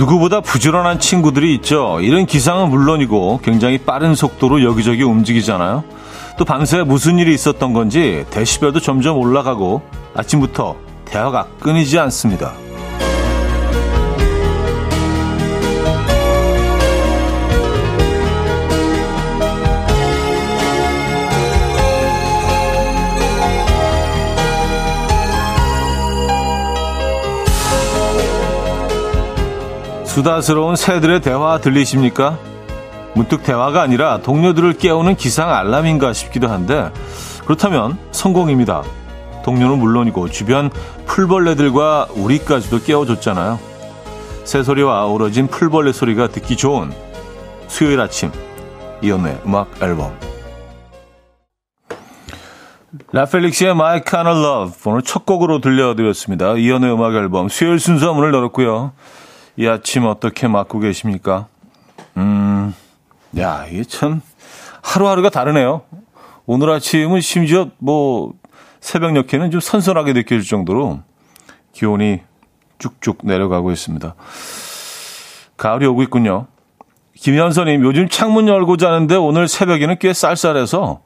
누구보다 부지런한 친구들이 있죠. 이런 기상은 물론이고 굉장히 빠른 속도로 여기저기 움직이잖아요. 또 밤새 무슨 일이 있었던 건지 데시벨도 점점 올라가고 아침부터 대화가 끊이지 않습니다. 수다스러운 새들의 대화 들리십니까? 문득 대화가 아니라 동료들을 깨우는 기상 알람인가 싶기도 한데, 그렇다면 성공입니다. 동료는 물론이고 주변 풀벌레들과 우리까지도 깨워줬잖아요. 새소리와 어우러진 풀벌레 소리가 듣기 좋은 수요일 아침 이현우의 음악 앨범, 라펠릭스의 My Kind of Love 오늘 첫 곡으로 들려드렸습니다. 이현우의 음악 앨범 수요일 순서 문을 열었고요. 이 아침 어떻게 맞고 계십니까? 야, 이게 참 하루하루가 다르네요. 오늘 아침은 심지어 새벽녘에는 좀 선선하게 느껴질 정도로 기온이 쭉쭉 내려가고 있습니다. 가을이 오고 있군요. 김현선님, 요즘 창문 열고 자는데 오늘 새벽에는 꽤 쌀쌀해서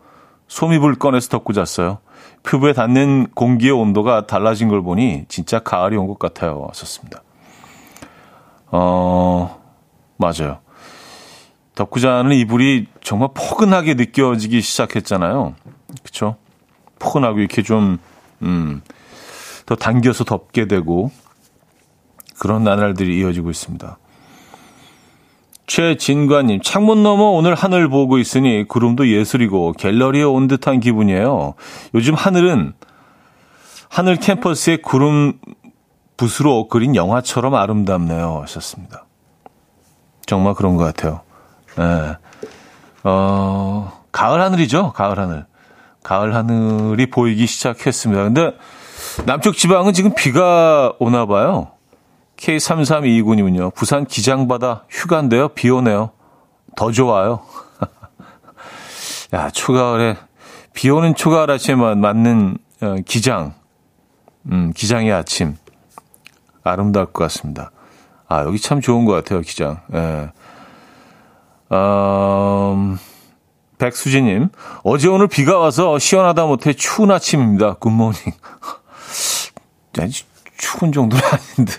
솜이불 꺼내서 덮고 잤어요. 피부에 닿는 공기의 온도가 달라진 걸 보니 진짜 가을이 온 것 같아요. 썼습니다. 맞아요. 덮고 자는 이불이 정말 포근하게 느껴지기 시작했잖아요. 그쵸? 포근하고 이렇게 좀, 더 당겨서 덮게 되고, 그런 나날들이 이어지고 있습니다. 최진관님, 창문 너머 오늘 하늘 보고 있으니 구름도 예술이고 갤러리에 온 듯한 기분이에요. 요즘 하늘은 하늘 캠퍼스의 구름 붓으로 그린 영화처럼 아름답네요. 하셨습니다. 정말 그런 것 같아요. 네. 가을 하늘이죠. 가을 하늘. 가을 하늘이 보이기 시작했습니다. 근데 남쪽 지방은 지금 비가 오나 봐요. K3329님은요. 부산 기장바다 휴가인데요. 비 오네요. 더 좋아요. 야, 초가을에 비 오는 초가을 아침에 맞는 기장. 기장의 아침. 아름다울 것 같습니다. 아, 여기 참 좋은 것 같아요, 기장. 예. 백수진님, 어제 오늘 비가 와서 시원하다 못해 추운 아침입니다. 굿모닝. 추운 정도는 아닌데.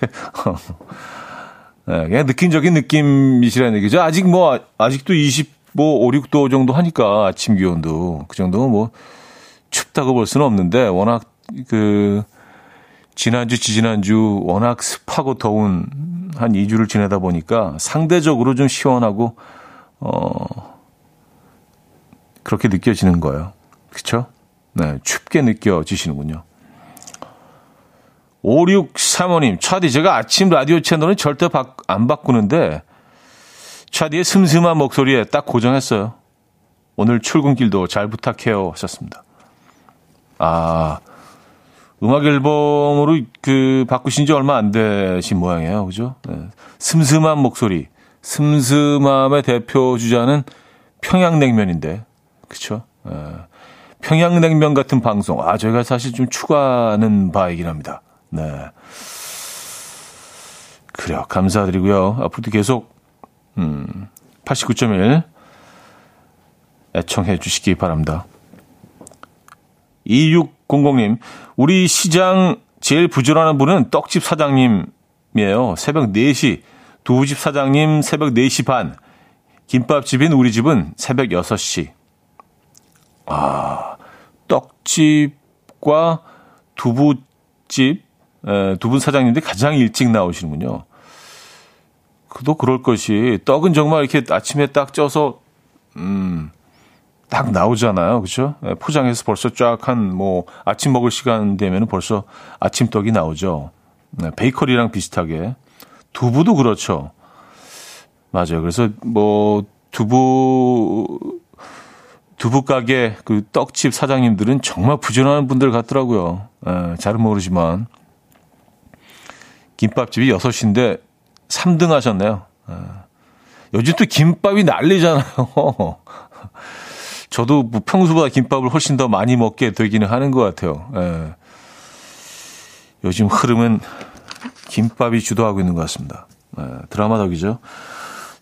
예, 그냥 느낌적인 느낌이시라는 얘기죠. 아직도 25, 26도 정도 하니까 아침 기온도. 그 정도면 춥다고 볼 수는 없는데, 워낙 지난주 워낙 습하고 더운 한 2주를 지내다 보니까 상대적으로 좀 시원하고 그렇게 느껴지는 거예요. 그렇죠? 네, 춥게 느껴지시는군요. 5635님, 차디, 제가 아침 라디오 채널은 절대 안 바꾸는데 차디의 슴슴한 목소리에 딱 고정했어요. 오늘 출근길도 잘 부탁해요. 하셨습니다. 음악 앨범으로 바꾸신 지 얼마 안 되신 모양이에요. 그죠? 네. 슴슴한 목소리. 슴슴함의 대표 주자는 평양냉면인데. 그쵸? 네. 평양냉면 같은 방송. 저희가 사실 좀 추구하는 바이긴 합니다. 네. 그래요. 감사드리고요. 앞으로도 계속, 89.1 애청해 주시기 바랍니다. 2600님, 우리 시장 제일 부지런한 분은 떡집 사장님이에요. 새벽 4시, 두부집 사장님 새벽 4시 반, 김밥집인 우리 집은 새벽 6시. 떡집과 두부집, 두 분 사장님들이 가장 일찍 나오시는군요. 그도 그럴 것이, 떡은 정말 이렇게 아침에 딱 쪄서, 딱 나오잖아요. 그렇죠? 포장해서 벌써 쫙 한 아침 먹을 시간 되면 벌써 아침떡이 나오죠. 네, 베이커리랑 비슷하게. 두부도 그렇죠. 맞아요. 그래서 두부 가게 그 떡집 사장님들은 정말 부지런한 분들 같더라고요. 네, 잘은 모르지만 김밥집이 6시인데 3등 하셨네요. 네. 요즘 또 김밥이 난리잖아요. 저도 평소보다 김밥을 훨씬 더 많이 먹게 되기는 하는 것 같아요. 예. 요즘 흐름은 김밥이 주도하고 있는 것 같습니다. 드라마 덕이죠.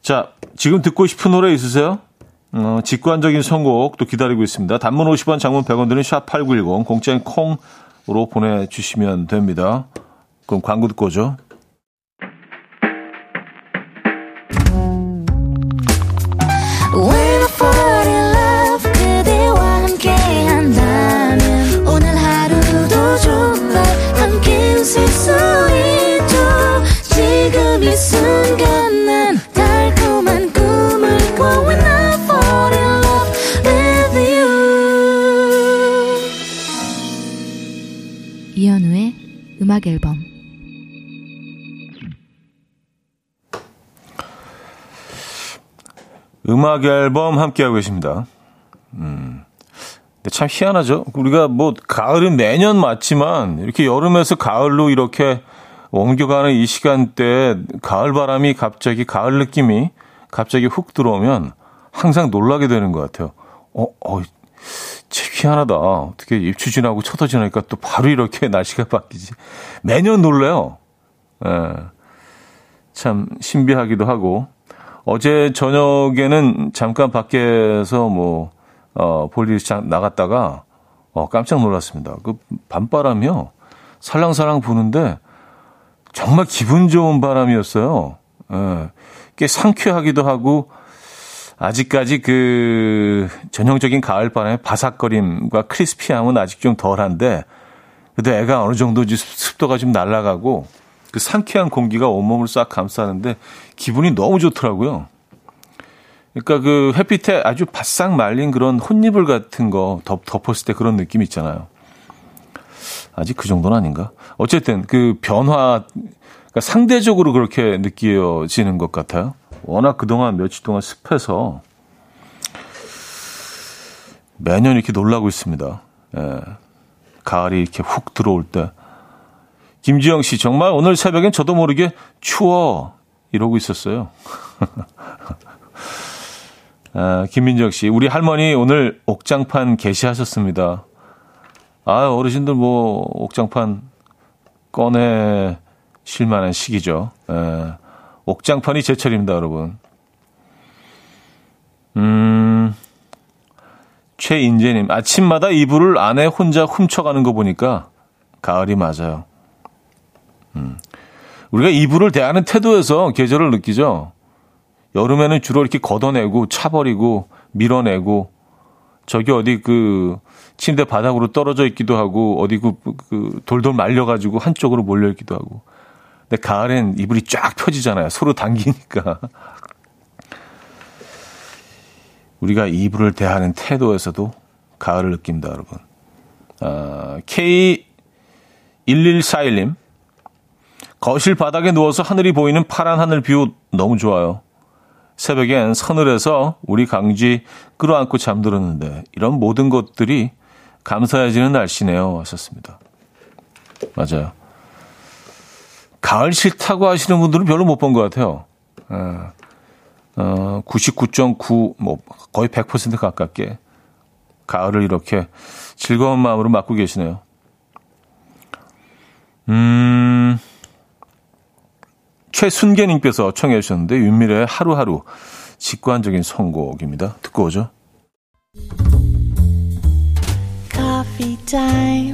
자, 지금 듣고 싶은 노래 있으세요? 직관적인 선곡도 기다리고 있습니다. 단문 50원, 장문 100원 드는 샵8910, 공짜인 콩으로 보내주시면 됩니다. 그럼 광고 듣고 오죠. 이현우의 음악 앨범. 음악 앨범 함께하고 계십니다. 근데 참 희한하죠. 우리가 뭐 가을은 매년 맞지만 이렇게 여름에서 가을로 이렇게 옮겨가는 이 시간대에 가을 바람이 갑자기 가을 느낌이 갑자기 훅 들어오면 항상 놀라게 되는 것 같아요. 참 희한하다. 어떻게 입추 지나고 첫화 지나니까 또 바로 이렇게 날씨가 바뀌지. 매년 놀라요. 참 신비하기도 하고. 어제 저녁에는 잠깐 밖에서 볼일 나갔다가 깜짝 놀랐습니다. 그 밤바람이요. 살랑살랑 부는데 정말 기분 좋은 바람이었어요. 꽤 상쾌하기도 하고 아직까지 그 전형적인 가을바람의 바삭거림과 크리스피함은 아직 좀 덜한데 그래도 애가 어느 정도 습도가 좀 날아가고 그 상쾌한 공기가 온몸을 싹 감싸는데 기분이 너무 좋더라고요. 그러니까 그 햇빛에 아주 바싹 말린 그런 혼이불 같은 거 덮었을 때 그런 느낌 있잖아요. 아직 그 정도는 아닌가? 어쨌든 그 변화, 그러니까 상대적으로 그렇게 느껴지는 것 같아요. 워낙 그동안 며칠 동안 습해서 매년 이렇게 놀라고 있습니다. 가을이 이렇게 훅 들어올 때. 김지영 씨, 정말 오늘 새벽엔 저도 모르게 추워 이러고 있었어요. 김민정 씨, 우리 할머니 오늘 옥장판 개시하셨습니다. 어르신들 옥장판 꺼내실 만한 시기죠. 옥장판이 제철입니다, 여러분. 최인재님, 아침마다 이불을 아내 혼자 훔쳐가는 거 보니까 가을이 맞아요. 우리가 이불을 대하는 태도에서 계절을 느끼죠. 여름에는 주로 이렇게 걷어내고 차버리고 밀어내고 저기 어디 그 침대 바닥으로 떨어져 있기도 하고 어디 그 돌돌 말려가지고 한쪽으로 몰려 있기도 하고. 근데 가을엔 이불이 쫙 펴지잖아요. 서로 당기니까. 우리가 이불을 대하는 태도에서도 가을을 느낍니다, 여러분. K1141님. 거실 바닥에 누워서 하늘이 보이는 파란 하늘 뷰 너무 좋아요. 새벽엔 서늘해서 우리 강쥐 끌어안고 잠들었는데 이런 모든 것들이 감사해지는 날씨네요. 하셨습니다. 맞아요. 가을 싫다고 하시는 분들은 별로 못 본 것 같아요. 99.9 거의 100% 가깝게 가을을 이렇게 즐거운 마음으로 맞고 계시네요. 최순계님께서 청해 주셨는데 윤미래의 하루하루 직관적인 선곡입니다. 듣고 오죠. Coffee time.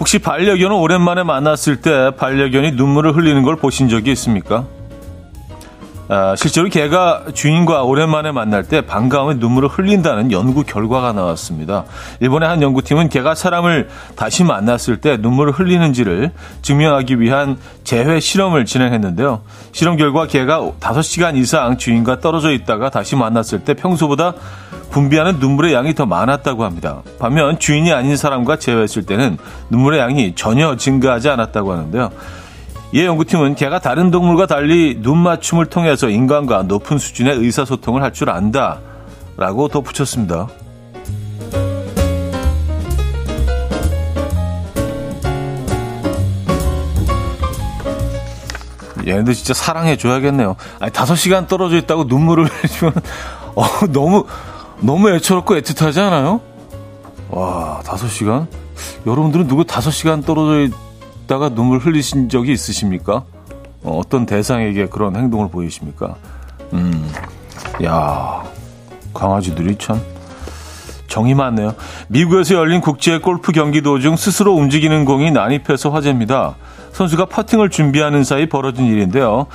혹시 반려견을 오랜만에 만났을 때 반려견이 눈물을 흘리는 걸 보신 적이 있습니까? 실제로 개가 주인과 오랜만에 만날 때 반가움에 눈물을 흘린다는 연구 결과가 나왔습니다. 일본의 한 연구팀은 개가 사람을 다시 만났을 때 눈물을 흘리는지를 증명하기 위한 재회 실험을 진행했는데요. 실험 결과 개가 5시간 이상 주인과 떨어져 있다가 다시 만났을 때 평소보다 분비하는 눈물의 양이 더 많았다고 합니다. 반면 주인이 아닌 사람과 재회했을 때는 눈물의 양이 전혀 증가하지 않았다고 하는데요. 이 연구팀은 개가 다른 동물과 달리 눈 맞춤을 통해서 인간과 높은 수준의 의사소통을 할 줄 안다 라고 덧붙였습니다. 얘네들 진짜 사랑해줘야겠네요. 아니, 5시간 떨어져 있다고 눈물을 흘리면 너무 애처롭고 애틋하지 않아요? 와, 5시간? 여러분들은 누구 5시간 떨어져 있다가 눈물 흘리신 적이 있으십니까? 어떤 대상에게 그런 행동을 보이십니까? 야, 강아지들이 참 정이 많네요. 미국에서 열린 국제 골프 경기 도중 스스로 움직이는 공이 난입해서 화제입니다. 선수가 퍼팅을 준비하는 사이 벌어진 일인데요.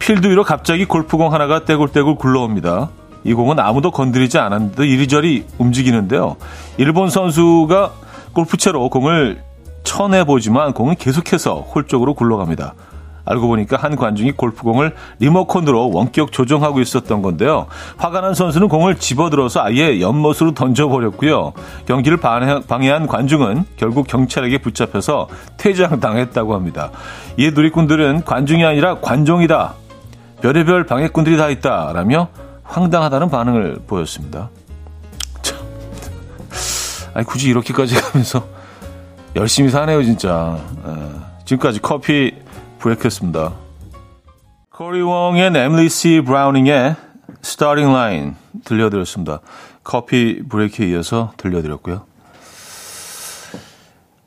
필드 위로 갑자기 골프공 하나가 떼굴떼굴 굴러옵니다. 이 공은 아무도 건드리지 않았는데 이리저리 움직이는데요. 일본 선수가 골프채로 공을 쳐내보지만 공은 계속해서 홀 쪽으로 굴러갑니다. 알고 보니까 한 관중이 골프공을 리모컨으로 원격 조정하고 있었던 건데요. 화가 난 선수는 공을 집어들어서 아예 연못으로 던져버렸고요. 경기를 방해한 관중은 결국 경찰에게 붙잡혀서 퇴장당했다고 합니다. 이에 누리꾼들은 관중이 아니라 관종이다, 별의별 방해꾼들이 다 있다라며 황당하다는 반응을 보였습니다. 참, 아니 굳이 이렇게까지 하면서 열심히 사네요 진짜. 지금까지 커피 브레이크였습니다. 코리 웡앤엠리씨 브라우닝의 스타팅 라인 들려드렸습니다. 커피 브레이크에 이어서 들려드렸고요.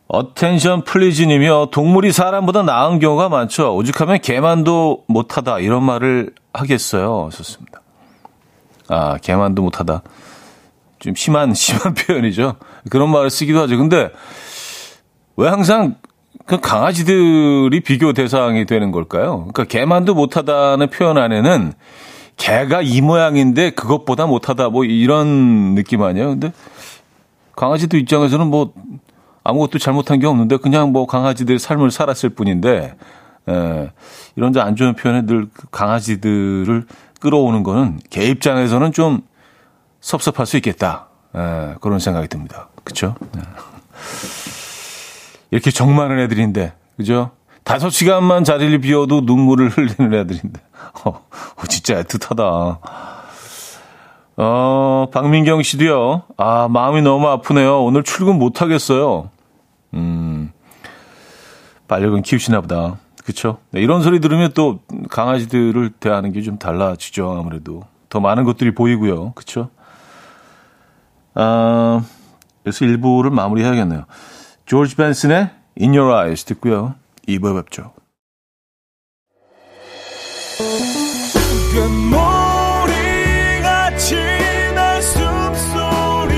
어텐션 플리즈님이요. 동물이 사람보다 나은 경우가 많죠. 오죽하면 개만도 못하다 이런 말을 하겠어요. 좋습니다. 아, 개만도 못하다. 좀 심한 표현이죠. 그런 말을 쓰기도 하죠. 근데 왜 항상 그 강아지들이 비교 대상이 되는 걸까요? 그러니까 개만도 못하다는 표현 안에는 개가 이 모양인데 그것보다 못하다 뭐 이런 느낌 아니에요? 근데 강아지들 입장에서는 뭐 아무것도 잘못한 게 없는데 그냥 뭐 강아지들 삶을 살았을 뿐인데 이런 안 좋은 표현에 늘 강아지들을 끌어오는 거는 개 입장에서는 좀 섭섭할 수 있겠다. 그런 생각이 듭니다. 그렇죠? 이렇게 정 많은 애들인데, 그죠? 5시간만 자리를 비워도 눈물을 흘리는 애들인데. 진짜 애틋하다. 박민경 씨도요. 아, 마음이 너무 아프네요. 오늘 출근 못 하겠어요. 반려견 키우시나 보다. 그쵸? 네, 이런 소리 들으면 또 강아지들을 대하는 게 좀 달라지죠. 아무래도. 더 많은 것들이 보이고요. 그쵸? 그래서 일부를 마무리해야겠네요. 조지 벤슨의 In Your Eyes 듣고요. 2부에 뵙죠. 금모리같이 날 숨소리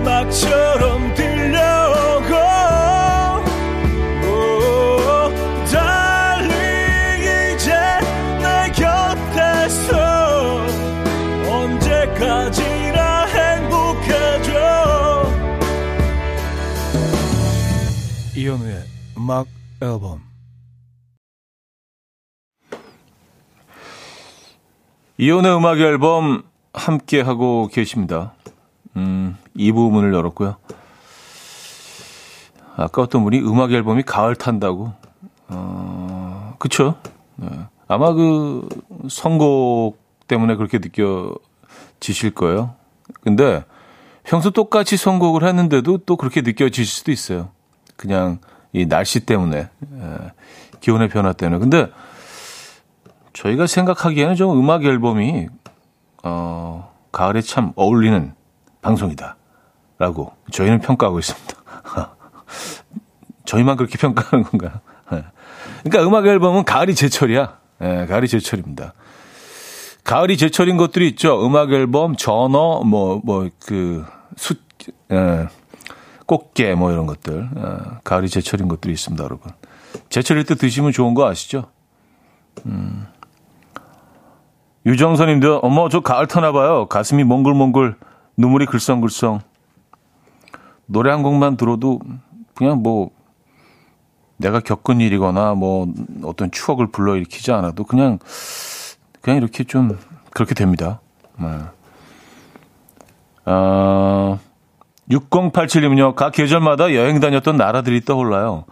음악처럼 들려오고 달리 이제 내 곁에서 언제까지 이현우의 음악 앨범. 이현우의 음악 앨범 함께 하고 계십니다. 이 부분을 열었고요. 아까 어떤 분이 음악 앨범이 가을 탄다고. 그쵸? 네. 아마 그 선곡 때문에 그렇게 느껴지실 거예요. 근데 평소 똑같이 선곡을 했는데도 또 그렇게 느껴질 수도 있어요. 그냥 이 날씨 때문에, 기온의 변화 때문에. 근데 저희가 생각하기에는 좀 음악 앨범이 가을에 참 어울리는 방송이다라고 저희는 평가하고 있습니다. 저희만 그렇게 평가하는 건가요? 그러니까 음악 앨범은 가을이 제철이야. 가을이 제철입니다. 가을이 제철인 것들이 있죠. 음악 앨범, 전어, 꽃게 뭐 이런 것들, 가을이 제철인 것들이 있습니다, 여러분. 제철일 때 드시면 좋은 거 아시죠? 유정선님도 어머 저 가을 타나 봐요. 가슴이 몽글몽글, 눈물이 글썽글썽. 노래 한 곡만 들어도 그냥 뭐 내가 겪은 일이거나 뭐 어떤 추억을 불러일으키지 않아도 그냥 이렇게 좀 그렇게 됩니다. 6087님은요. 각 계절마다 여행 다녔던 나라들이 떠올라요.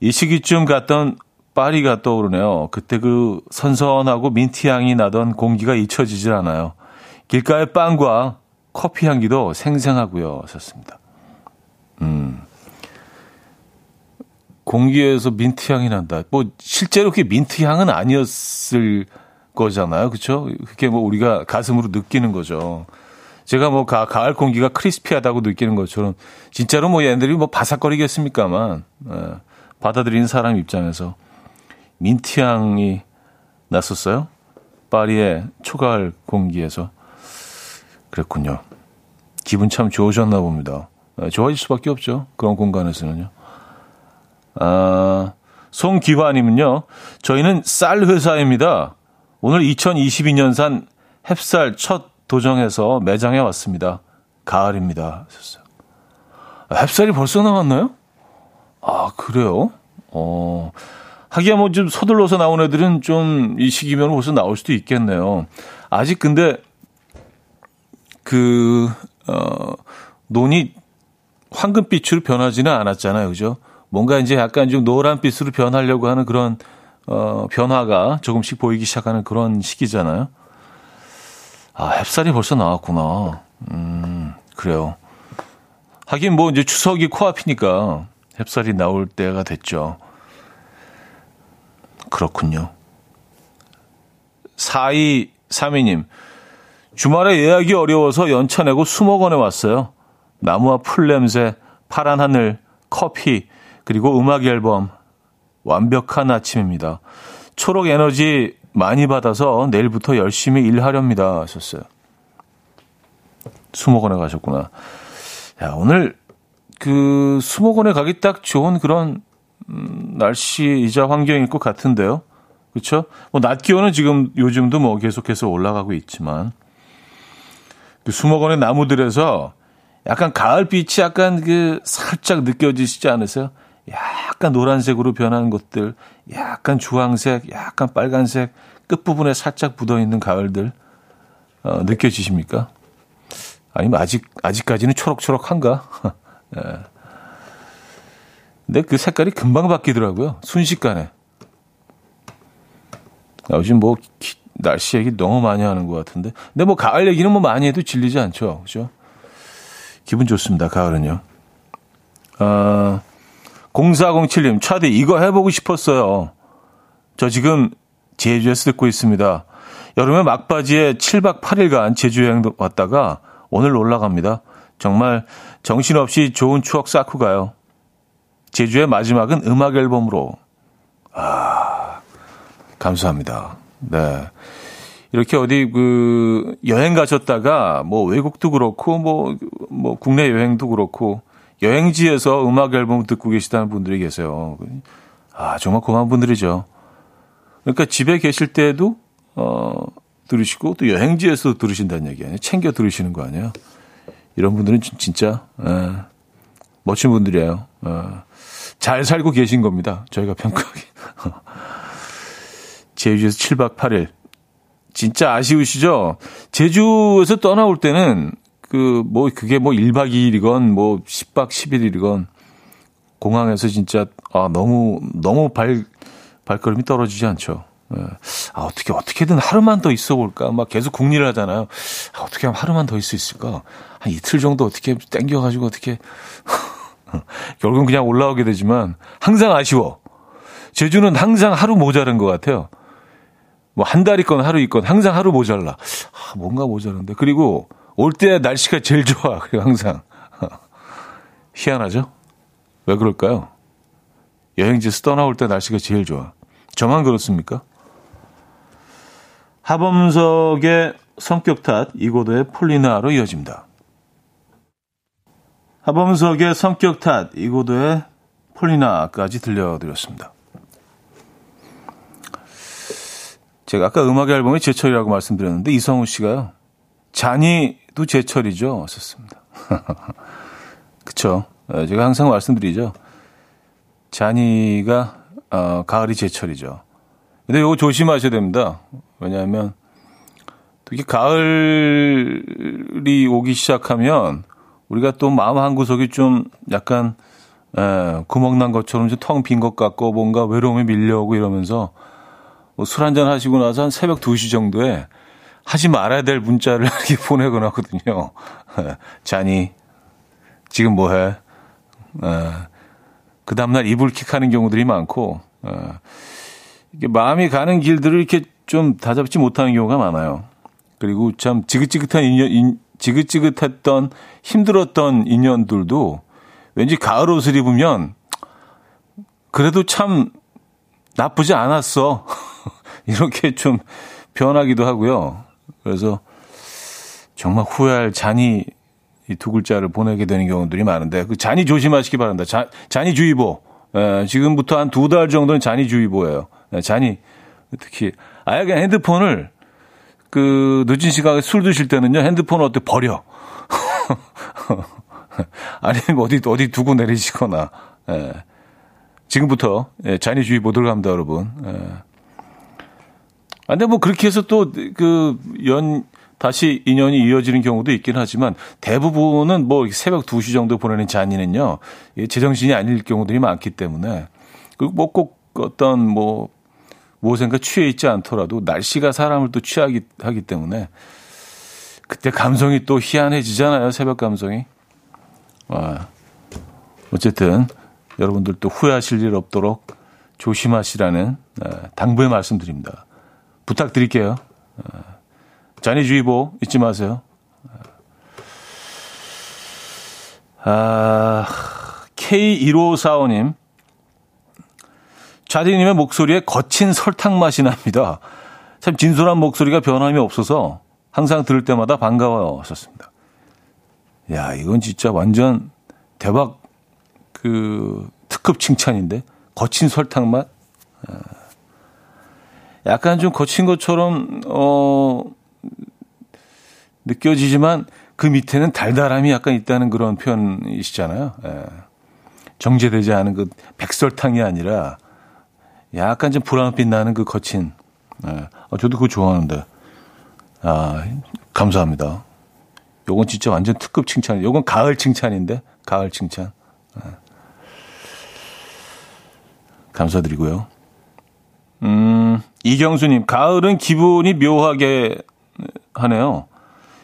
이 시기쯤 갔던 파리가 떠오르네요. 그때 그 선선하고 민트향이 나던 공기가 잊혀지질 않아요. 길가의 빵과 커피 향기도 생생하고요. 썼습니다. 공기에서 민트향이 난다. 뭐 실제로 그게 민트향은 아니었을 거잖아요. 그렇죠? 그게 뭐 우리가 가슴으로 느끼는 거죠. 제가 뭐 가을 공기가 크리스피하다고 느끼는 것처럼 진짜로 뭐 얘네들이 뭐 바삭거리겠습니까만 받아들이는 사람 입장에서 민트향이 났었어요. 파리의 초가을 공기에서. 그랬군요. 기분 참 좋으셨나 봅니다. 좋아질 수밖에 없죠. 그런 공간에서는요. 아, 송기화님은요. 저희는 쌀 회사입니다. 오늘 2022년산 햅쌀 첫 도정해서 매장에 왔습니다. 가을입니다. 햅쌀이 벌써 나왔나요? 아, 그래요? 하기야 뭐 좀 서둘러서 나온 애들은 좀 이 시기면 벌써 나올 수도 있겠네요. 아직 근데 논이 황금빛으로 변하지는 않았잖아요. 그죠? 뭔가 이제 약간 좀 노란빛으로 변하려고 하는 그런, 변화가 조금씩 보이기 시작하는 그런 시기잖아요. 아, 햅쌀이 벌써 나왔구나. 그래요. 하긴 뭐 이제 추석이 코앞이니까 햅쌀이 나올 때가 됐죠. 그렇군요. 4232님. 주말에 예약이 어려워서 연차 내고 수목원에 왔어요. 나무와 풀 냄새, 파란 하늘, 커피, 그리고 음악 앨범. 완벽한 아침입니다. 초록 에너지 많이 받아서 내일부터 열심히 일하렵니다. 하셨어요. 수목원에 가셨구나. 야, 오늘 그 수목원에 가기 딱 좋은 그런 날씨이자 환경일 것 같은데요. 그렇죠? 뭐 낮 기온은 지금 요즘도 뭐 계속해서 올라가고 있지만 그 수목원의 나무들에서 약간 가을빛이 약간 그 살짝 느껴지시지 않으세요? 약간 노란색으로 변하는 것들, 약간 주황색, 약간 빨간색, 끝부분에 살짝 묻어있는 가을들 느껴지십니까? 아니면 아직까지는 초록초록한가? 예. 근데 그 색깔이 금방 바뀌더라고요. 순식간에. 요즘 뭐 날씨 얘기 너무 많이 하는 것 같은데. 근데 뭐 가을 얘기는 뭐 많이 해도 질리지 않죠. 그죠? 기분 좋습니다. 가을은요. 0407님, 차디 이거 해보고 싶었어요. 저 지금 제주에서 듣고 있습니다. 여름에 막바지에 7박 8일간 제주 여행 왔다가 오늘 올라갑니다. 정말 정신없이 좋은 추억 쌓고 가요. 제주의 마지막은 음악 앨범으로. 아, 감사합니다. 네. 이렇게 어디 그 여행 가셨다가 뭐 외국도 그렇고 뭐 국내 여행도 그렇고 여행지에서 음악 앨범 듣고 계시다는 분들이 계세요. 아, 정말 고마운 분들이죠. 그러니까 집에 계실 때도 들으시고 또 여행지에서 들으신다는 얘기 아니에요. 챙겨 들으시는 거 아니에요. 이런 분들은 진짜 멋진 분들이에요. 잘 살고 계신 겁니다. 저희가 평가하기. 제주에서 7박 8일. 진짜 아쉬우시죠? 제주에서 떠나올 때는 그게 1박 2일이건 10박 11일이건 공항에서 진짜 너무 발걸음이 떨어지지 않죠. 아, 어떻게든 하루만 더 있어 볼까? 막 계속 궁리를 하잖아요. 아, 어떻게 하면 하루만 더 있을 수 있을까? 한 이틀 정도 어떻게 땡겨 가지고 어떻게 결국은 그냥 올라오게 되지만 항상 아쉬워. 제주는 항상 하루 모자란 것 같아요. 뭐 한 달 있건 하루 있건 항상 하루 모자라. 아, 뭔가 모자란데. 그리고 올 때 날씨가 제일 좋아. 그리고 항상 희한하죠? 왜 그럴까요? 여행지에서 떠나올 때 날씨가 제일 좋아. 저만 그렇습니까? 하범석의 성격 탓, 이고도의 폴리나로 이어집니다. 하범석의 성격 탓, 이고도의 폴리나까지 들려드렸습니다. 제가 아까 음악 앨범이 제철이라고 말씀드렸는데 이성우 씨가요. 잔이도 제철이죠. 썼습니다. 그렇죠. 제가 항상 말씀드리죠. 잔이가 가을이 제철이죠. 근데 이거 조심하셔야 됩니다. 왜냐하면 특히 가을이 오기 시작하면 우리가 또 마음 한 구석이 좀 약간 예, 구멍난 것처럼 텅 빈 것 같고 뭔가 외로움에 밀려오고 이러면서 뭐 술 한잔 하시고 나서 한 새벽 2시 정도에 하지 말아야 될 문자를 이렇게 보내곤 하거든요. 예, 자니, 지금 뭐 해? 예, 그 다음날 이불킥 하는 경우들이 많고, 예, 이게 마음이 가는 길들을 이렇게 좀 다잡지 못하는 경우가 많아요. 그리고 참 지긋지긋했던 힘들었던 인연들도 왠지 가을 옷을 입으면 그래도 참 나쁘지 않았어. 이렇게 좀 변하기도 하고요. 그래서 정말 후회할 잔이 이 두 글자를 보내게 되는 경우들이 많은데 그 잔이 조심하시기 바랍니다. 잔이주의보. 지금부터 한 2달 정도는 잔이주의보예요. 잔이 특히 아예 그냥 핸드폰을 그 늦은 시간에 술 드실 때는요 핸드폰을 어떻게 버려. 아니면 어디 두고 내리시거나. 예. 지금부터 예, 잔이주의보 들어갑니다, 여러분. 예. 근데 뭐 그렇게 해서 또 그 다시 인연이 이어지는 경우도 있긴 하지만 대부분은 뭐 새벽 2시 정도 보내는 잔이는요 제정신이 아닐 경우들이 많기 때문에 그리고 뭐 꼭 어떤 뭐 무엇인가 취해 있지 않더라도 날씨가 사람을 또 취하기 하기 때문에 그때 감성이 또 희한해지잖아요. 새벽 감성이. 와. 어쨌든 여러분들도 후회하실 일 없도록 조심하시라는 당부의 말씀드립니다. 부탁드릴게요. 잔이주의보 잊지 마세요. 아, K1545님. 자디님의 목소리에 거친 설탕 맛이 납니다. 참 진솔한 목소리가 변함이 없어서 항상 들을 때마다 반가워요. 하셨습니다. 야, 이건 진짜 완전 대박 그 특급 칭찬인데 거친 설탕 맛. 약간 좀 거친 것처럼 느껴지지만 그 밑에는 달달함이 약간 있다는 그런 표현이시잖아요. 예. 정제되지 않은 그 백설탕이 아니라 약간 좀 브라운빛 나는 그 거친. 예. 저도 그거 좋아하는데. 아, 감사합니다. 요건 진짜 완전 특급 칭찬. 요건 가을 칭찬인데. 가을 칭찬. 예. 감사드리고요. 이경수님, 가을은 기분이 묘하게 하네요.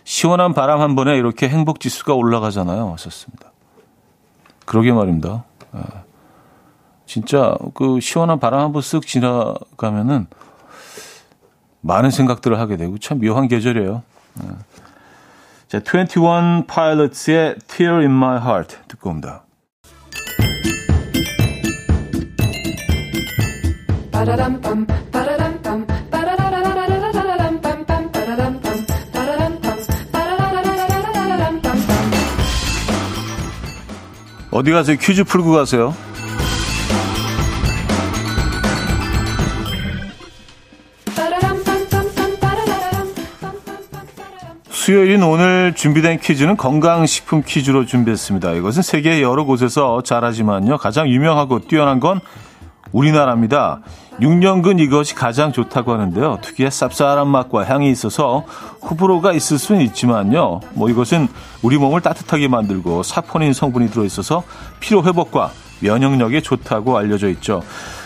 시원한 바람 한 번에 이렇게 행복 지수가 올라가잖아요. 썼습니다. 그러게 말입니다. 예. 진짜 그 시원한 바람 한 번 쓱 지나가면은 많은 생각들을 하게 되고 참 묘한 계절이에요. 예. 자, 21 Pilots의 Tear in My Heart 듣고 옵니다. 어디 가세요? 퀴즈 풀고 가세요. 수요일인 오늘 준비된 퀴즈는 건강식품 퀴즈로 준비했습니다. 이것은 세계 여러 곳에서 잘하지만요, 가장 유명하고 뛰어난 건 우리나라입니다. 6년근 이것이 가장 좋다고 하는데요. 특유의 쌉쌀한 맛과 향이 있어서 호불호가 있을 수는 있지만요. 뭐 이것은 우리 몸을 따뜻하게 만들고 사포닌 성분이 들어있어서 피로 회복과 면역력에 좋다고 알려져 있죠.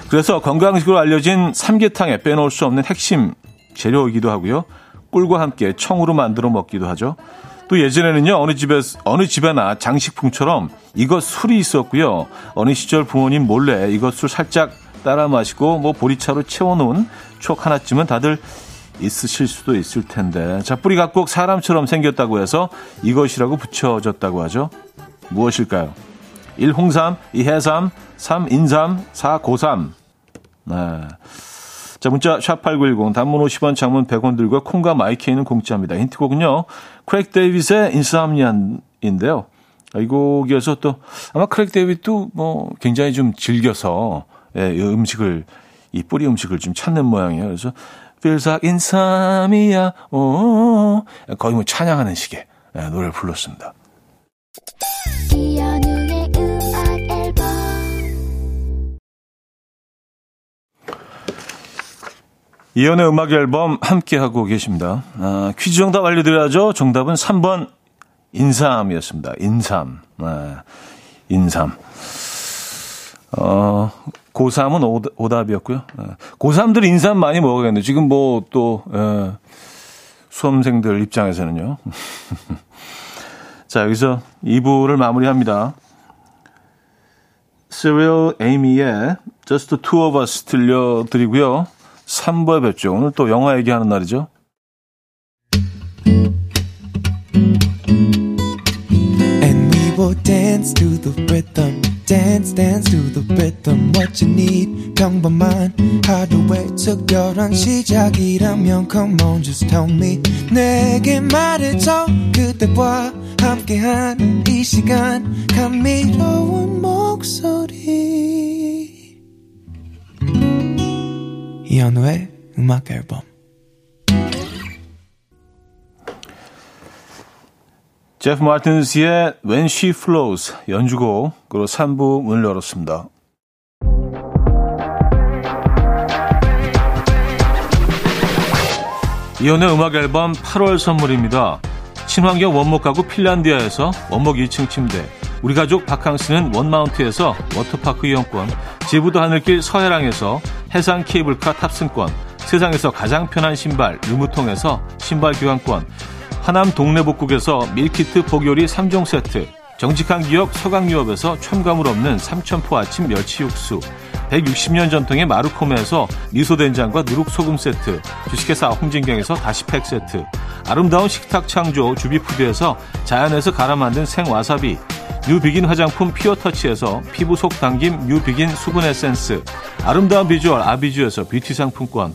그래서 건강식으로 알려진 삼계탕에 빼놓을 수 없는 핵심 재료이기도 하고요. 꿀과 함께 청으로 만들어 먹기도 하죠. 또 예전에는요, 어느 집에나 장식품처럼 이것 술이 있었고요. 어느 시절 부모님 몰래 이것 술 살짝 따라 마시고 뭐 보리차로 채워놓은 촉 하나쯤은 다들 있으실 수도 있을 텐데 자, 뿌리가 꼭 사람처럼 생겼다고 해서 이것이라고 붙여졌다고 하죠. 무엇일까요? 1. 홍삼, 2. 해삼, 3. 인삼, 4. 고삼. 네. 자, 문자 샵8910 단문 50원 장문 100원 들고 콩과 마이케이는 공짜입니다. 힌트곡은요. 크레이크 데이빗의 인썸니아인데요. 이 곡에서 또 아마 크레이크 데이빗도 뭐 굉장히 좀 즐겨서 예, 이 음식을 이 뿌리 음식을 좀 찾는 모양이에요. 그래서 feels like insomnia 오 거의 뭐 찬양하는 식의 예, 노래를 불렀습니다. 이현우의 음악 앨범. 이현우의 음악 앨범 함께 하고 계십니다. 아, 퀴즈 정답 알려드려야죠. 정답은 3번 인삼이었습니다. 인삼. 아, 인삼. 고3은 오답이었고요. 고3들 인삼 많이 먹어야겠네요. 지금 뭐 또 수험생들 입장에서는요. 자, 여기서 2부를 마무리합니다. Serial Amy의 Just the Two of Us 들려드리고요. 3부에 뵙죠. 오늘 또 영화 얘기하는 날이죠. And we will dance to the rhythm. Dance, dance to the rhythm. What you need, come by mine. 하루에 특별한 시작이라면 come on, just tell me. 내게 말해줘. 그대와 함께한 이 시간 감미로운 목소리. 이현우의 음악 앨범. 제프 마틴스의 When She Flows 연주곡으로 3부 문을 열었습니다. 이현우의 음악 앨범 8월 선물입니다. 친환경 원목 가구 핀란디아에서 원목 2층 침대, 우리 가족 바캉스는 원마운트에서 워터파크 이용권, 제부도 하늘길 서해랑에서 해상 케이블카 탑승권, 세상에서 가장 편한 신발 르무통에서 신발 교환권, 하남 동네복국에서 밀키트 복요리 3종 세트, 정직한 기업 서강유업에서 첨가물 없는 삼천포 아침 멸치육수, 160년 전통의 마루코메에서 미소된장과 누룩소금 세트, 주식회사 홍진경에서 다시팩 세트, 아름다운 식탁 창조 주비푸드에서 자연에서 갈아 만든 생와사비, 뉴비긴 화장품 피어터치에서 피부 속 당김 뉴비긴 수분 에센스, 아름다운 비주얼 아비주에서 뷰티 상품권,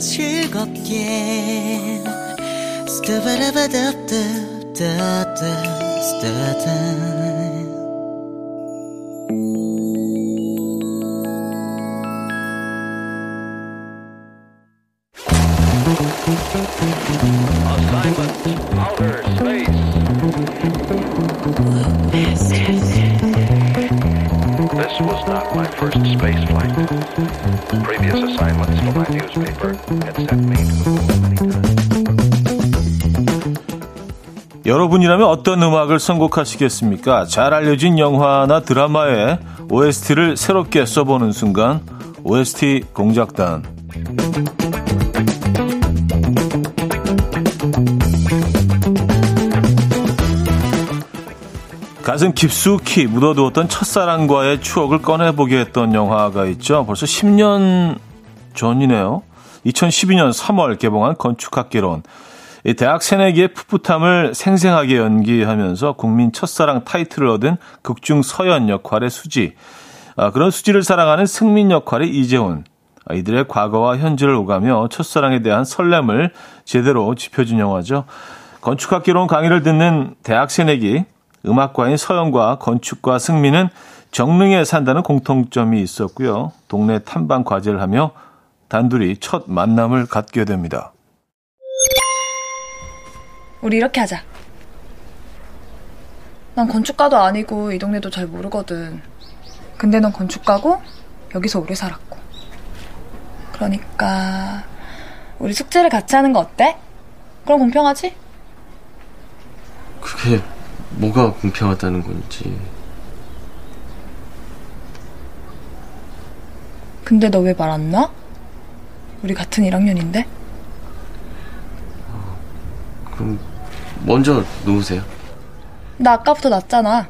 즐겁게 This was not my first space flight. Previous assignments for my newspaper had sent me to the moon many times. 여러분이라면 어떤 음악을 선곡하시겠습니까? 잘 알려진 영화나 드라마의 OST를 새롭게 써보는 순간, OST 공작단. 가슴 깊숙이 묻어두었던 첫사랑과의 추억을 꺼내보게 했던 영화가 있죠. 벌써 10년 전이네요. 2012년 3월 개봉한 건축학개론. 이 대학 새내기의 풋풋함을 생생하게 연기하면서 국민 첫사랑 타이틀을 얻은 극중 서연 역할의 수지, 그런 수지를 사랑하는 승민 역할의 이재훈. 이들의 과거와 현재를 오가며 첫사랑에 대한 설렘을 제대로 짚어준 영화죠. 건축학개론 강의를 듣는 대학 새내기 음악과인 서연과 건축과 승민은 정릉에 산다는 공통점이 있었고요. 동네 탐방 과제를 하며 단둘이 첫 만남을 갖게 됩니다. 우리 이렇게 하자. 난 건축가도 아니고 이 동네도 잘 모르거든. 근데 넌 건축가고 여기서 오래 살았고. 그러니까 우리 숙제를 같이 하는 거 어때? 그럼 공평하지? 그게... 뭐가 공평하다는 건지. 근데 너 왜 말 안 나? 우리 같은 1학년인데? 그럼 먼저 놓으세요. 나 아까부터 놨잖아.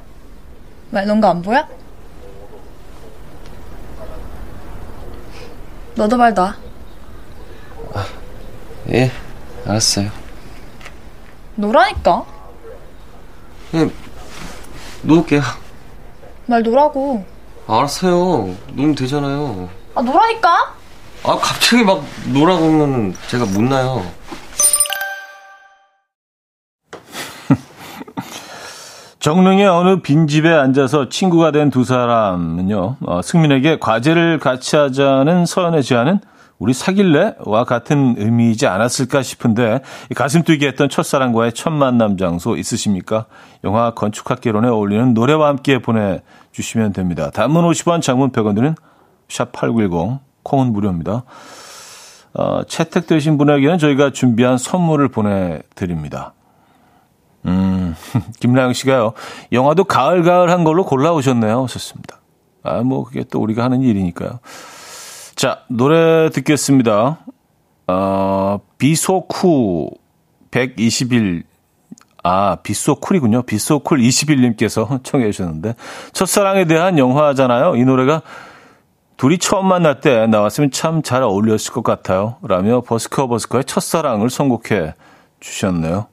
말 놓은 거 안 보여? 너도 말 놔. 아, 예, 알았어요. 놓으라니까. 예, 놓을게요. 말 놓으라고. 알았어요. 놀면 되잖아요. 아, 놀라니까? 아, 갑자기 막 놀라고 하면 제가 못 나요. 정릉의 어느 빈집에 앉아서 친구가 된 두 사람은요, 승민에게 과제를 같이 하자는 서연의 제안은 우리 사귈래와 같은 의미이지 않았을까 싶은데, 가슴 뛰게 했던 첫사랑과의 첫 만남 장소 있으십니까? 영화 건축학개론에 어울리는 노래와 함께 보내주시면 됩니다. 단문 50원, 장문 100원들은 샵8910, 콩은 무료입니다. 채택되신 분에게는 저희가 준비한 선물을 보내드립니다. 김나영 씨가요, 영화도 가을가을한 걸로 골라오셨네요. 좋습니다. 아, 뭐, 그게 또 우리가 하는 일이니까요. 자, 노래 듣겠습니다. 비소쿠 121, 아, 비소쿨이군요. 비소쿨 21님께서 청해주셨는데, 첫사랑에 대한 영화잖아요. 이 노래가 둘이 처음 만날 때 나왔으면 참 잘 어울렸을 것 같아요. 라며 버스커버스커의 첫사랑을 선곡해 주셨네요.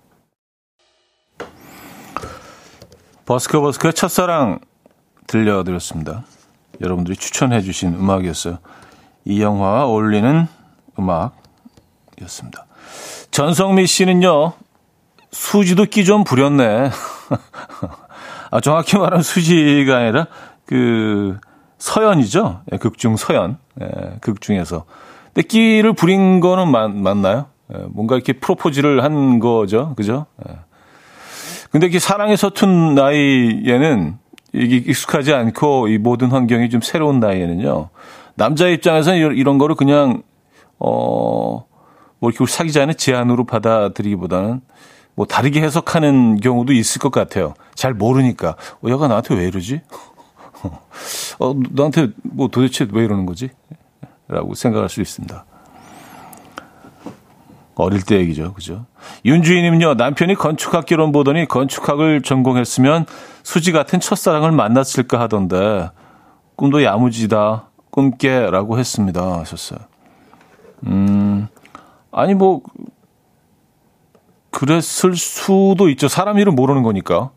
버스커버스커의 첫사랑 들려드렸습니다. 여러분들이 추천해 주신 음악이었어요. 이 영화와 어울리는 음악이었습니다. 전성미 씨는요, 수지도 끼 좀 부렸네. 아, 정확히 말하면 수지가 아니라 그 서연이죠. 예, 극중 서연. 예, 극중에서. 근데 끼를 부린 거는 맞나요? 예, 뭔가 이렇게 프로포즈를 한 거죠. 그죠? 예. 근데 이렇게 사랑에 서툰 나이에는, 이게 익숙하지 않고 이 모든 환경이 좀 새로운 나이에는요, 남자 입장에서는 이런 거를 그냥, 뭐 이렇게 사귀자는 제안으로 받아들이기보다는 뭐 다르게 해석하는 경우도 있을 것 같아요. 잘 모르니까. 얘가 나한테 왜 이러지? 나한테 뭐 도대체 왜 이러는 거지? 라고 생각할 수 있습니다. 어릴 때 얘기죠. 그죠? 윤주희님은요, 남편이 건축학개론 보더니 건축학을 전공했으면 수지 같은 첫사랑을 만났을까 하던데, 꿈도 야무지다, 꿈깨라고 했습니다. 하셨어요. 아니, 뭐, 그랬을 수도 있죠. 사람 일은 모르는 거니까.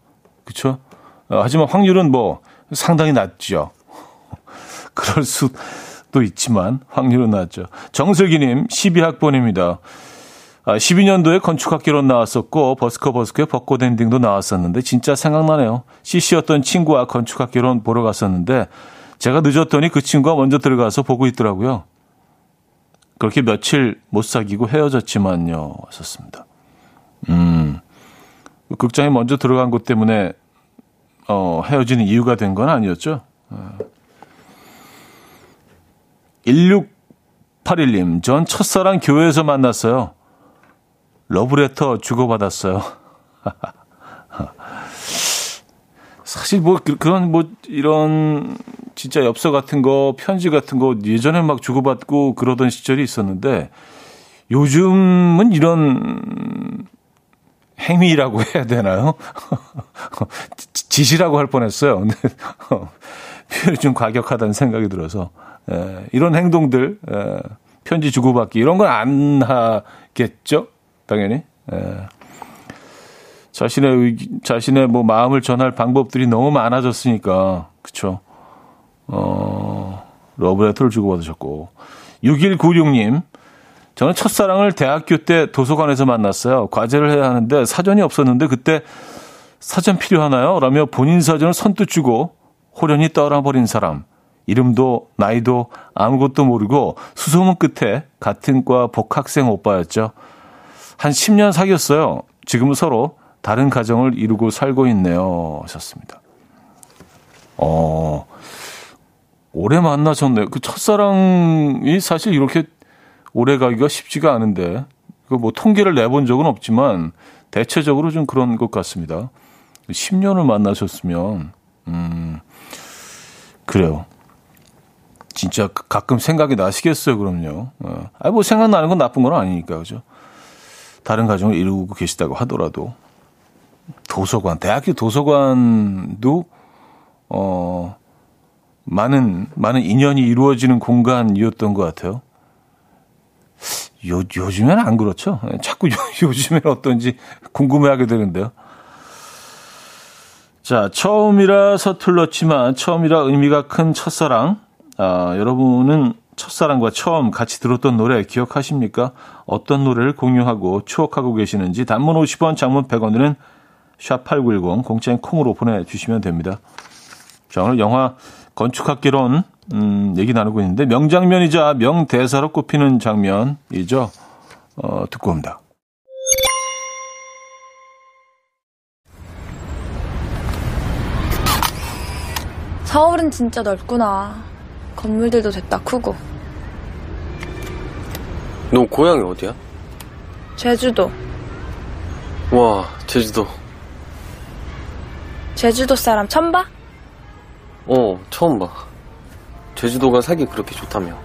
그쵸? 하지만 확률은 뭐, 상당히 낮죠. 그럴 수도 있지만, 확률은 낮죠. 정슬기님, 12학번입니다. 12년도에 건축학개론 나왔었고 버스커버스커의 벚꽃엔딩도 나왔었는데 진짜 생각나네요. CC였던 친구와 건축학개론 보러 갔었는데 제가 늦었더니 그 친구가 먼저 들어가서 보고 있더라고요. 그렇게 며칠 못 사귀고 헤어졌지만요. 왔었습니다. 극장에 먼저 들어간 것 때문에 헤어지는 이유가 된 건 아니었죠. 1681님, 전 첫사랑 교회에서 만났어요. 러브레터 주고받았어요. 사실 뭐 그런 뭐 이런 진짜 엽서 같은 거, 편지 같은 거 예전에 막 주고받고 그러던 시절이 있었는데 요즘은 이런 행위라고 해야 되나요? 짓이라고 할 뻔했어요. 근데 표현이 좀 과격하다는 생각이 들어서 이런 행동들, 편지 주고받기 이런 건 안 하겠죠? 당연히. 예. 자신의 뭐 마음을 전할 방법들이 너무 많아졌으니까. 그렇죠. 러브레터를 주고받으셨고. 6196님. 저는 첫사랑을 대학교 때 도서관에서 만났어요. 과제를 해야 하는데 사전이 없었는데 그때 사전 필요하나요? 라며 본인 사전을 선뜻 주고 호련히 떠나버린 사람. 이름도 나이도 아무것도 모르고 수소문 끝에 같은 과 복학생 오빠였죠. 한 10년 사귀었어요. 지금은 서로 다른 가정을 이루고 살고 있네요. 하셨습니다. 오래 만나셨네요. 그 첫사랑이 사실 이렇게 오래 가기가 쉽지가 않은데, 그 뭐 통계를 내본 적은 없지만, 대체적으로 좀 그런 것 같습니다. 10년을 만나셨으면, 그래요. 진짜 가끔 생각이 나시겠어요, 그럼요. 아니, 뭐 생각나는 건 나쁜 건 아니니까, 그죠? 다른 가정을 이루고 계시다고 하더라도 도서관, 대학교 도서관도 많은 인연이 이루어지는 공간이었던 것 같아요. 요즘에는 안 그렇죠. 자꾸 요즘에는 어떤지 궁금해하게 되는데요. 자, 처음이라 서툴렀지만 처음이라 의미가 큰 첫사랑. 여러분은 첫사랑과 처음 같이 들었던 노래 기억하십니까? 어떤 노래를 공유하고 추억하고 계시는지 단문 50원, 장문 100원은 샵8910 공짜인 콩으로 보내주시면 됩니다. 자, 오늘 영화 건축학개론 얘기 나누고 있는데 명장면이자 명대사로 꼽히는 장면이죠. 듣고 옵니다. 서울은 진짜 넓구나. 건물들도 됐다 크고. 너 고향이 어디야? 제주도. 와, 제주도. 제주도 사람 처음 봐? 어, 처음 봐. 제주도가 살기 그렇게 좋다며.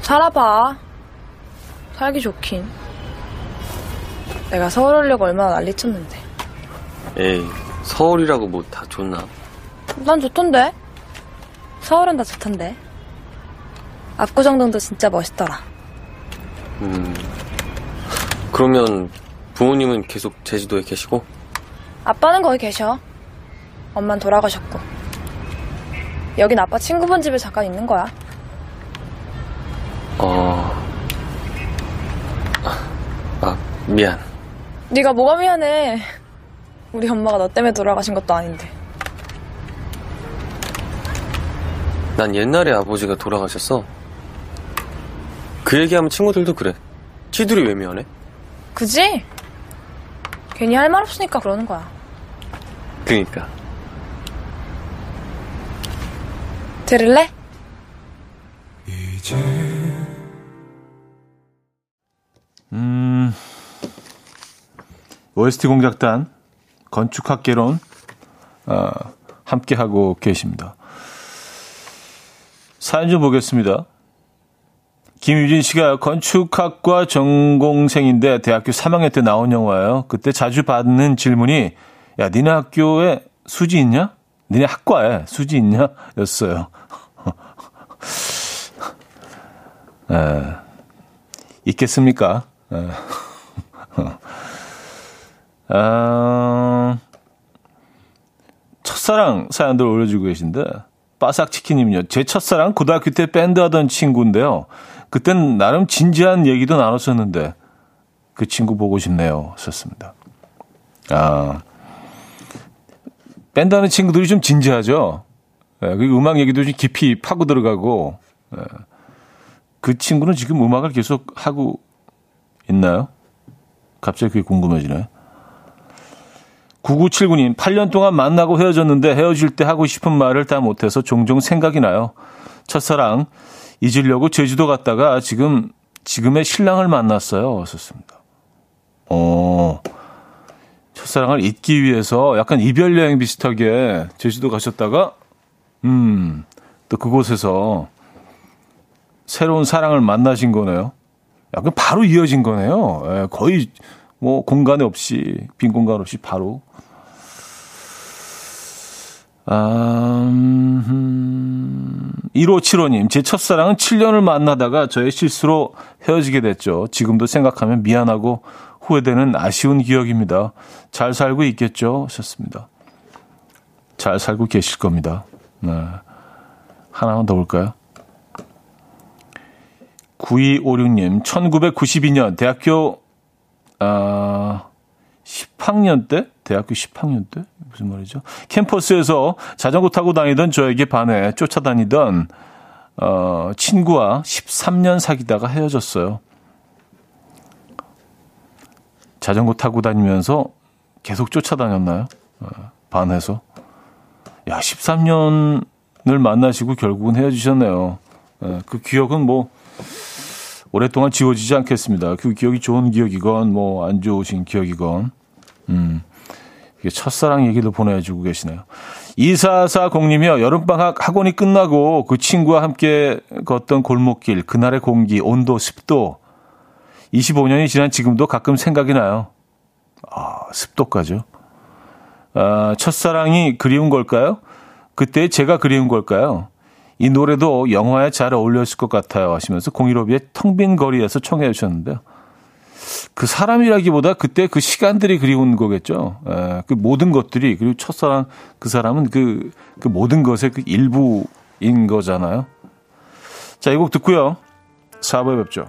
살아봐. 살기 좋긴. 내가 서울 오려고 얼마나 난리쳤는데. 에이, 서울이라고 뭐 다 좋나? 난 좋던데. 서울은 다 좋던데. 압구정동도 진짜 멋있더라. 그러면 부모님은 계속 제주도에 계시고? 아빠는 거기 계셔. 엄만 돌아가셨고. 여긴 아빠 친구분 집에 잠깐 있는 거야. 미안. 네가 뭐가 미안해. 우리 엄마가 너 때문에 돌아가신 것도 아닌데. 난 옛날에 아버지가 돌아가셨어. 그 얘기하면 친구들도 그래. 지들이 왜 미안해? 그지? 괜히 할 말 없으니까 그러는 거야. 그니까. 들을래? 이제 OST 공작단 건축학개론 함께하고 계십니다. 사연 좀 보겠습니다. 김유진 씨가 건축학과 전공생인데 대학교 3학년 때 나온 영화예요. 그때 자주 받는 질문이 야, 니네 학교에 수지 있냐? 니네 학과에 수지 있냐? 였어요. 있겠습니까? 첫사랑 사연들 올려주고 계신데 빠삭치킨님은요. 제 첫사랑 고등학교 때 밴드 하던 친구인데요. 그땐 나름 진지한 얘기도 나눴었는데 그 친구 보고 싶네요. 썼습니다. 밴드 하는 친구들이 좀 진지하죠. 그리고 음악 얘기도 좀 깊이 파고 들어가고. 그 친구는 지금 음악을 계속 하고 있나요? 갑자기 그게 궁금해지네. 9979님, 8년 동안 만나고 헤어졌는데 헤어질 때 하고 싶은 말을 다 못해서 종종 생각이 나요. 첫사랑 잊으려고 제주도 갔다가 지금의 신랑을 만났어요. 썼습니다. 첫사랑을 잊기 위해서 약간 이별 여행 비슷하게 제주도 가셨다가 또 그곳에서 새로운 사랑을 만나신 거네요. 약간 바로 이어진 거네요. 예, 거의 뭐 공간이 없이 빈 공간 없이 바로. 아, 1575님, 제 첫사랑은 7년을 만나다가 저의 실수로 헤어지게 됐죠. 지금도 생각하면 미안하고 후회되는 아쉬운 기억입니다. 잘 살고 있겠죠? 하셨습니다. 잘 살고 계실 겁니다. 네. 하나만 더 볼까요? 9256님, 1992년 대학교 10학년 때? 대학교 10학년 때? 무슨 말이죠? 캠퍼스에서 자전거 타고 다니던 저에게 반해 쫓아다니던 친구와 13년 사귀다가 헤어졌어요. 자전거 타고 다니면서 계속 쫓아다녔나요? 반해서. 야, 13년을 만나시고 결국은 헤어지셨네요. 그 기억은 뭐 오랫동안 지워지지 않겠습니다. 그 기억이 좋은 기억이건 뭐 안 좋으신 기억이건. 이게 첫사랑 얘기도 보내주고 계시네요. 2440님이요. 여름방학 학원이 끝나고 그 친구와 함께 걷던 골목길, 그날의 공기, 온도, 습도. 25년이 지난 지금도 가끔 생각이 나요. 습도까지요. 첫사랑이 그리운 걸까요? 그때 제가 그리운 걸까요? 이 노래도 영화에 잘 어울렸을 것 같아요 하시면서 015B의 텅 빈 거리에서 청해 주셨는데요. 그 사람이라기보다 그때 그 시간들이 그리운 거겠죠. 에, 그 모든 것들이, 그리고 첫사랑 그 사람은 그 모든 것의 그 일부인 거잖아요. 자, 이 곡 듣고요. 4부에 뵙죠.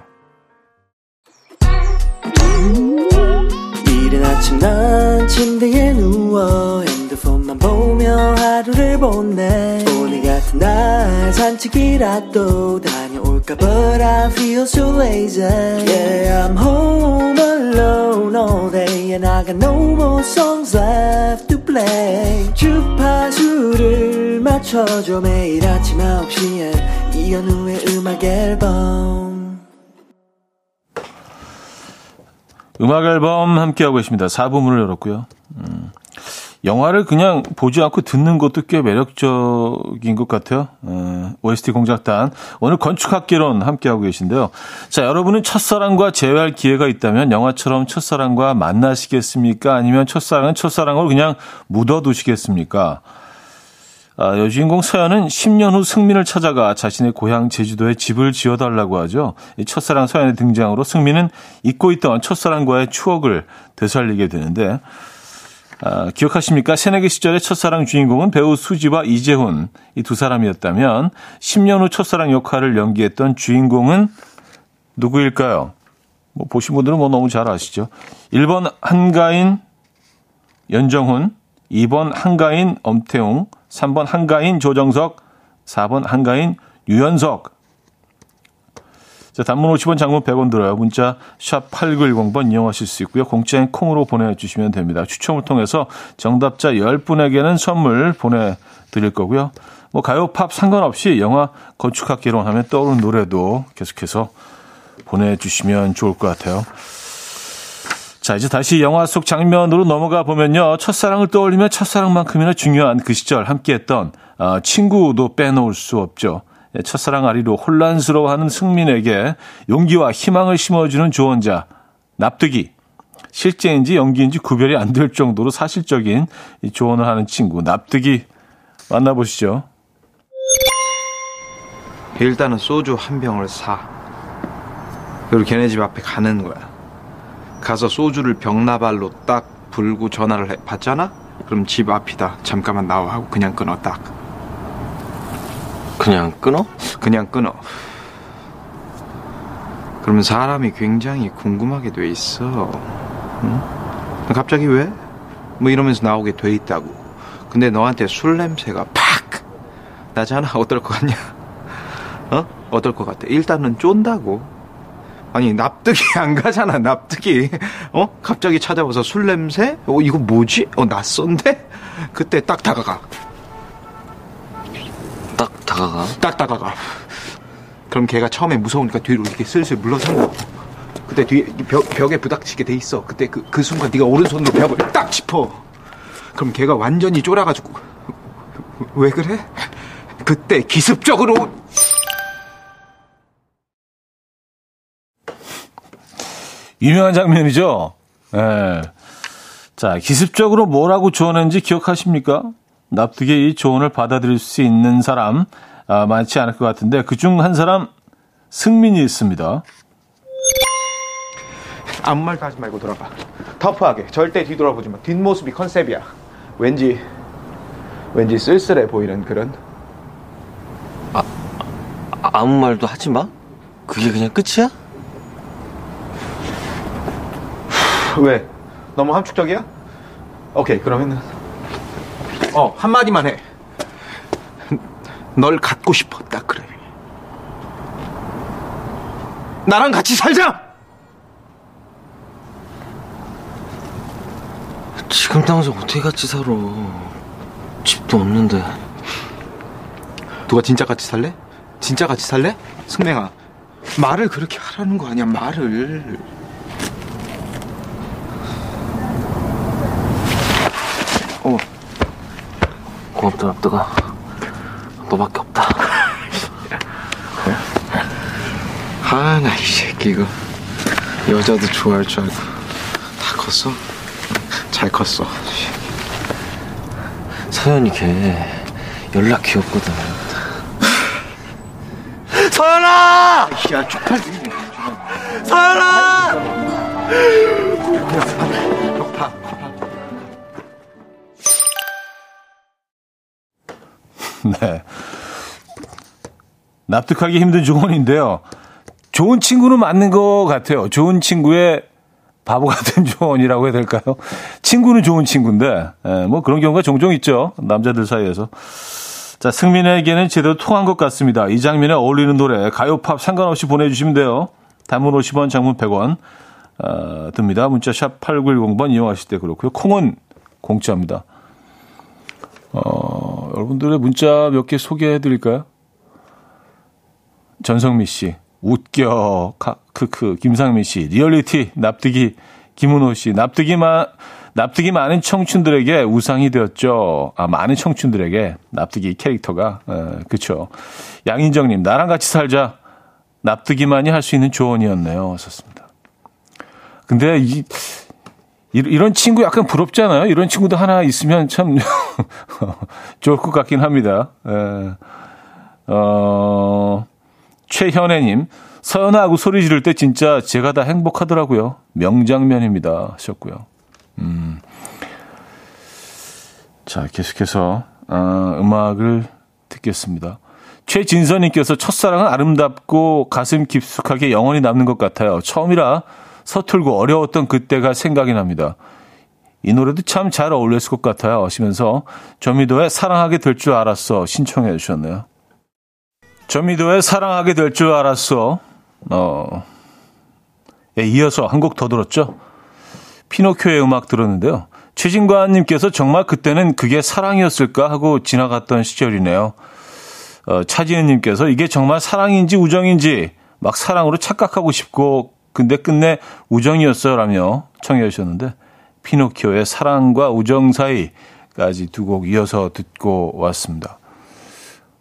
이른 아침 난 침대에 누워 핸드폰만 보며 하루를 보내. 오늘 같은 날 산책이라도 다녀올까. But I feel so lazy. Yeah, I'm home alone all day and I got no more songs left to play. 주파수를 맞춰줘. 매일 아침 9시에 이현우의 음악 앨범. 음악 앨범 함께하고 계십니다. 4부문을 열었고요. 영화를 그냥 보지 않고 듣는 것도 꽤 매력적인 것 같아요. OST 공작단, 오늘 건축학개론 함께하고 계신데요. 자, 여러분은 첫사랑과 재회할 기회가 있다면 영화처럼 첫사랑과 만나시겠습니까? 아니면 첫사랑은 첫사랑으로 그냥 묻어두시겠습니까? 아, 여주인공 서연은 10년 후 승민을 찾아가 자신의 고향 제주도에 집을 지어달라고 하죠. 이 첫사랑 서연의 등장으로 승민은 잊고 있던 첫사랑과의 추억을 되살리게 되는데, 아, 기억하십니까? 새내기 시절의 첫사랑 주인공은 배우 수지와 이재훈, 이 두 사람이었다면 10년 후 첫사랑 역할을 연기했던 주인공은 누구일까요? 뭐 보신 분들은 뭐 너무 잘 아시죠. 1번 한가인 연정훈, 2번 한가인 엄태웅, 3번 한가인 조정석, 4번 한가인 유연석. 자, 단문 50원, 장문 100원 들어요. 문자 샵 8910번 이용하실 수 있고요. 공짜인 콩으로 보내주시면 됩니다. 추첨을 통해서 정답자 10분에게는 선물 보내드릴 거고요. 뭐 가요, 팝 상관없이 영화 건축학개론 하면 떠오르는 노래도 계속해서 보내주시면 좋을 것 같아요. 자, 이제 다시 영화 속 장면으로 넘어가 보면요. 첫사랑을 떠올리면 첫사랑만큼이나 중요한 그 시절 함께했던 친구도 빼놓을 수 없죠. 첫사랑 아리로 혼란스러워하는 승민에게 용기와 희망을 심어주는 조언자, 납득이. 실제인지 연기인지 구별이 안 될 정도로 사실적인 이 조언을 하는 친구, 납득이. 만나보시죠. 일단은 소주 한 병을 사. 그리고 걔네 집 앞에 가는 거야. 가서 소주를 병나발로 딱 불고 전화를 받잖아? 그럼 집 앞이다. 잠깐만 나와 하고 그냥 끊어, 딱. 그냥 끊어? 그냥 끊어. 그러면 사람이 굉장히 궁금하게 돼 있어. 응? 갑자기 왜? 뭐 이러면서 나오게 돼 있다고. 근데 너한테 술 냄새가 팍! 나잖아? 어떨 것 같냐? 어? 어떨 것 같아? 일단은 쫀다고. 아니, 납득이 안 가잖아, 납득이. 어? 갑자기 찾아와서 술 냄새? 어, 이거 뭐지? 어, 낯선데? 그때 딱 다가가. 딱 다가가? 딱 다가가. 그럼 걔가 처음에 무서우니까 뒤로 이렇게 슬슬 물러서고, 그때 뒤에 벽에 부닥치게 돼 있어. 그때 그 순간 네가 오른손으로 벽을 딱 짚어. 그럼 걔가 완전히 쫄아가지고, 왜 그래? 그때 기습적으로. 유명한 장면이죠. 예. 자, 기습적으로 뭐라고 조언했는지 기억하십니까? 납득의 이 조언을 받아들일 수 있는 사람 많지 않을 것 같은데, 그중 한 사람 승민이 있습니다. 아무 말도 하지 말고 돌아봐. 터프하게, 절대 뒤돌아보지 마. 뒷모습이 컨셉이야. 왠지 쓸쓸해 보이는 그런. 아무 말도 하지 마? 그게 그냥 끝이야? 왜? 너무 함축적이야? 오케이, 그러면은 한마디만 해. 널 갖고 싶어. 딱 그래. 나랑 같이 살자! 지금 당장 어떻게 같이 살아? 집도 없는데. 누가 진짜 같이 살래? 진짜 같이 살래? 승맹아, 말을 그렇게 하라는 거 아니야, 말을. 고맙다, 납득아. 너밖에 없다. 아, 나 이 새끼 이거. 여자도 좋아할 줄 알고. 다 컸어? 잘 컸어. 서연이 걔 연락 귀엽거든. 서연아! 야, 쪽팔리네. 서연아! 네. 납득하기 힘든 조언인데요. 좋은 친구는 맞는 것 같아요. 좋은 친구의 바보 같은 조언이라고 해야 될까요? 친구는 좋은 친구인데, 뭐 그런 경우가 종종 있죠. 남자들 사이에서. 자, 승민에게는 제대로 통한 것 같습니다. 이 장면에 어울리는 노래, 가요팝 상관없이 보내주시면 돼요. 단문 50원, 장문 100원 듭니다. 문자 샵 8910번 이용하실 때 그렇고요. 콩은 공짜입니다. 여러분들의 문자 몇 개 소개해드릴까요? 전성미 씨, 웃겨, 크크, 김상민 씨, 리얼리티, 납득이, 김은호 씨, 납득이 많은 청춘들에게 우상이 되었죠. 아, 많은 청춘들에게 납득이 캐릭터가, 그렇죠. 양인정님, 나랑 같이 살자. 납득이만이 할 수 있는 조언이었네요. 썼습니다. 근데 이런 친구 약간 부럽잖아요. 이런 친구도 하나 있으면 참 좋을 것 같긴 합니다. 최현애님, 서연아하고 소리 지를 때 진짜 제가 다 행복하더라고요. 명장면입니다. 하셨고요. 자, 계속해서 음악을 듣겠습니다. 최진선님께서 첫사랑은 아름답고 가슴 깊숙하게 영원히 남는 것 같아요. 처음이라 서툴고 어려웠던 그때가 생각이 납니다. 이 노래도 참 잘 어울렸을 것 같아요. 하시면서 저미도의 사랑하게 될 줄 알았어 신청해 주셨네요. 저미도의 사랑하게 될 줄 알았어. 이어서 한 곡 더 들었죠. 피노키오의 음악 들었는데요. 최진관님께서 정말 그때는 그게 사랑이었을까 하고 지나갔던 시절이네요. 차지은님께서 이게 정말 사랑인지 우정인지 막 사랑으로 착각하고 싶고 근데 끝내 우정이었어라며 청해 주셨는데 피노키오의 사랑과 우정 사이까지 두 곡 이어서 듣고 왔습니다.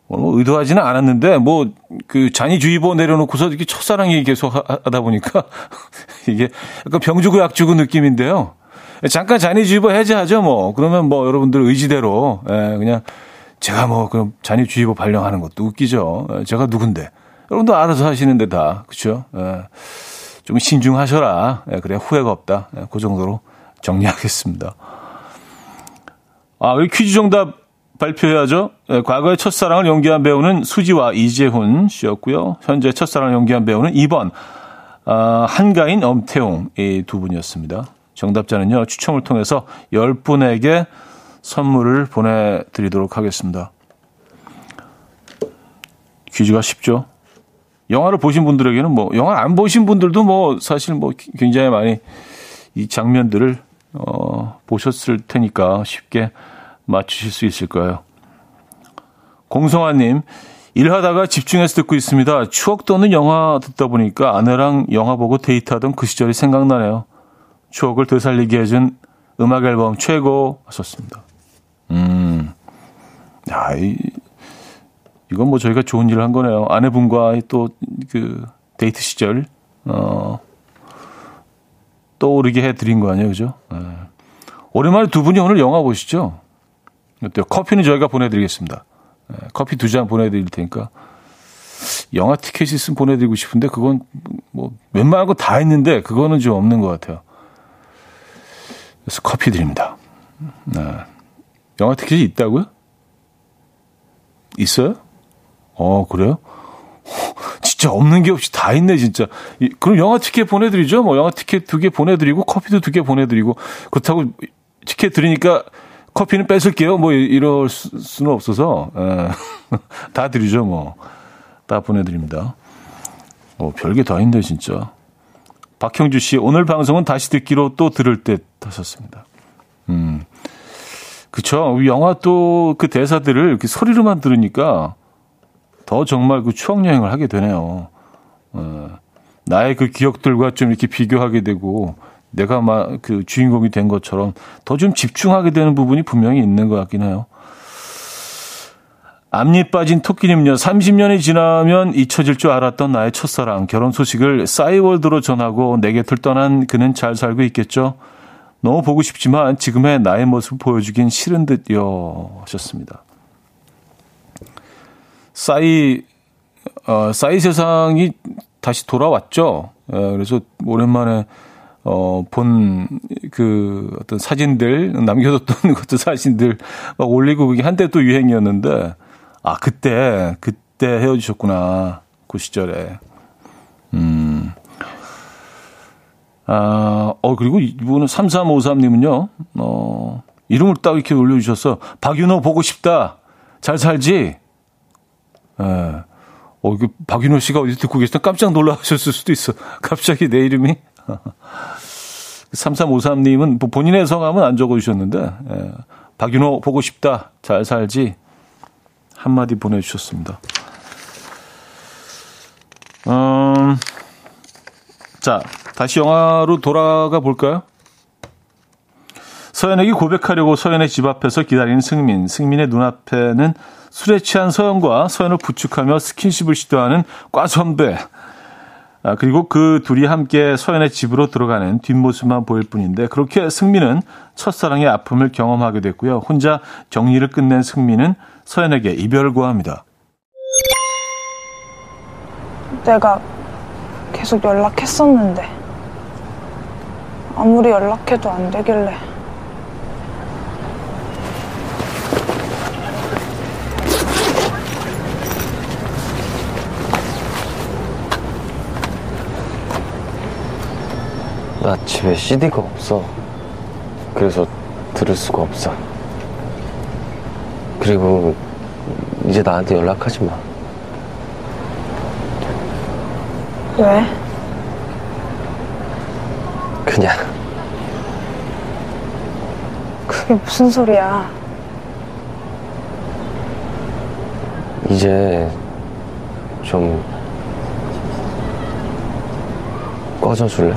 뭐 의도하지는 않았는데 뭐 그 잔이주의보 내려놓고서 이렇게 첫사랑 얘기 계속 하다 보니까 이게 약간 병주고 약주고 느낌인데요. 잠깐 잔이주의보 해제하죠 뭐. 그러면 뭐 여러분들 의지대로 그냥 제가 뭐 그럼 잔이주의보 발령하는 것도 웃기죠. 제가 누군데 여러분도 알아서 하시는데 다 그렇죠. 좀 신중하셔라. 그래 후회가 없다. 그 정도로 정리하겠습니다. 아, 우리 퀴즈 정답 발표해야죠. 과거의 첫사랑을 연기한 배우는 수지와 이재훈 씨였고요. 현재 첫사랑을 연기한 배우는 2번 한가인, 엄태웅 이 두 분이었습니다. 정답자는요. 추첨을 통해서 10분에게 선물을 보내드리도록 하겠습니다. 퀴즈가 쉽죠. 영화를 보신 분들에게는 뭐 영화를 안 보신 분들도 뭐 사실 뭐 굉장히 많이 이 장면들을 보셨을 테니까 쉽게 맞추실 수 있을 거예요. 공성아님, 일하다가 집중해서 듣고 있습니다. 추억 떠는 영화 듣다 보니까 아내랑 영화 보고 데이트하던 그 시절이 생각나네요. 추억을 되살리게 해준 음악 앨범 최고 하셨습니다. 야, 이건 뭐 저희가 좋은 일을 한 거네요. 아내분과의 또 그 데이트 시절 떠오르게 해드린 거 아니에요, 그죠? 네. 오랜만에 두 분이 오늘 영화 보시죠? 어때요? 커피는 저희가 보내드리겠습니다. 커피 2잔 보내드릴 테니까 영화 티켓이 있으면 보내드리고 싶은데 그건 뭐 웬만한 거 다 있는데 그거는 좀 없는 것 같아요. 그래서 커피 드립니다. 네. 영화 티켓이 있다고요? 있어요? 그래요? 진짜 없는 게 없이 다 있네 진짜. 그럼 영화 티켓 보내드리죠. 뭐 영화 티켓 2개 보내드리고 커피도 2개 보내드리고 그렇다고 티켓 드리니까 커피는 뺏을게요. 뭐 이럴 수는 없어서 다 드리죠. 뭐 다 보내드립니다. 별게 다 있네 진짜. 박형주 씨 오늘 방송은 다시 듣기로 또 들을 때 하셨습니다. 그쵸. 영화 또 그 대사들을 그 소리로만 들으니까 더 정말 그 추억 여행을 하게 되네요. 나의 그 기억들과 좀 이렇게 비교하게 되고. 내가 막 그 주인공이 된 것처럼 더 좀 집중하게 되는 부분이 분명히 있는 것 같긴 해요. 앞니 빠진 토끼님요. 30년이 지나면 잊혀질 줄 알았던 나의 첫사랑. 결혼 소식을 싸이월드로 전하고 내 곁을 떠난 그는 잘 살고 있겠죠. 너무 보고 싶지만 지금의 나의 모습을 보여주긴 싫은 듯요. 하셨습니다. 싸이 세상이 다시 돌아왔죠. 그래서 오랜만에 본 그 어떤 사진들 남겨뒀던 것도 사진들 막 올리고 그게 한때 또 유행이었는데 아 그때 헤어지셨구나 그 시절에. 그리고 이분은 3353님은요, 이름을 딱 이렇게 올려주셔서, 박윤호 보고 싶다. 잘 살지? 예. 그 박윤호 씨가 어디 듣고 계시던 깜짝 놀라셨을 수도 있어. 갑자기 내 이름이. 3353님은 뭐 본인의 성함은 안 적어주셨는데, 예. 박윤호 보고 싶다. 잘 살지? 한마디 보내주셨습니다. 자, 다시 영화로 돌아가 볼까요? 서연에게 고백하려고 서연의 집 앞에서 기다리는 승민. 승민의 눈앞에는 술에 취한 서연과 서연을 부축하며 스킨십을 시도하는 과 선배. 그리고 그 둘이 함께 서연의 집으로 들어가는 뒷모습만 보일 뿐인데 그렇게 승민은 첫사랑의 아픔을 경험하게 됐고요. 혼자 정리를 끝낸 승민은 서연에게 이별을 구합니다. 내가 계속 연락했었는데 아무리 연락해도 안 되길래 나 집에 CD가 없어. 그래서 들을 수가 없어. 그리고 이제 나한테 연락하지 마. 왜? 그냥. 그게 무슨 소리야? 이제 좀 꺼져줄래?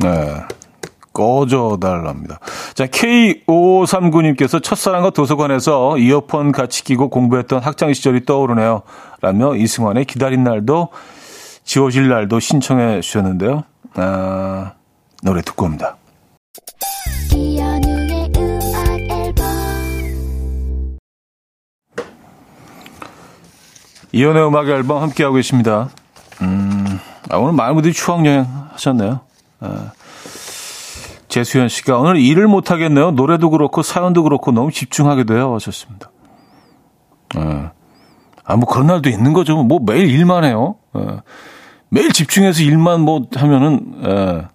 네, 꺼져달랍니다. 자, K539님께서 첫사랑과 도서관에서 이어폰 같이 끼고 공부했던 학창시절이 떠오르네요. 라며 이승환의 기다린 날도 지워질 날도 신청해 주셨는데요. 노래 듣고 옵니다. 이현우의 음악 앨범. 이현우의 음악 앨범 함께하고 계십니다. 오늘 많은 분들이 추억여행 하셨네요. 재수현 씨가 오늘 일을 못하겠네요. 노래도 그렇고 사연도 그렇고 너무 집중하게 돼요. 하셨습니다. 뭐 그런 날도 있는 거죠. 뭐 매일 일만 해요. 매일 집중해서 일만 뭐 하면은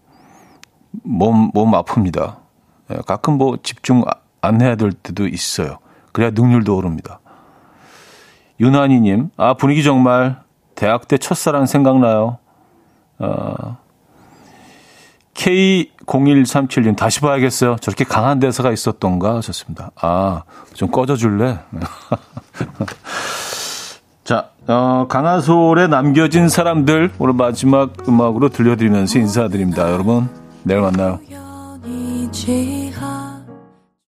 몸 아픕니다. 가끔 뭐 집중 안 해야 될 때도 있어요. 그래야 능률도 오릅니다. 유난히님, 분위기 정말 대학 때 첫사랑 생각나요. K0137님, 다시 봐야겠어요. 저렇게 강한 대사가 있었던가 하셨습니다. 좀 꺼져줄래? 자, 강하솔에 남겨진 사람들, 오늘 마지막 음악으로 들려드리면서 인사드립니다. 여러분, 내일 만나요.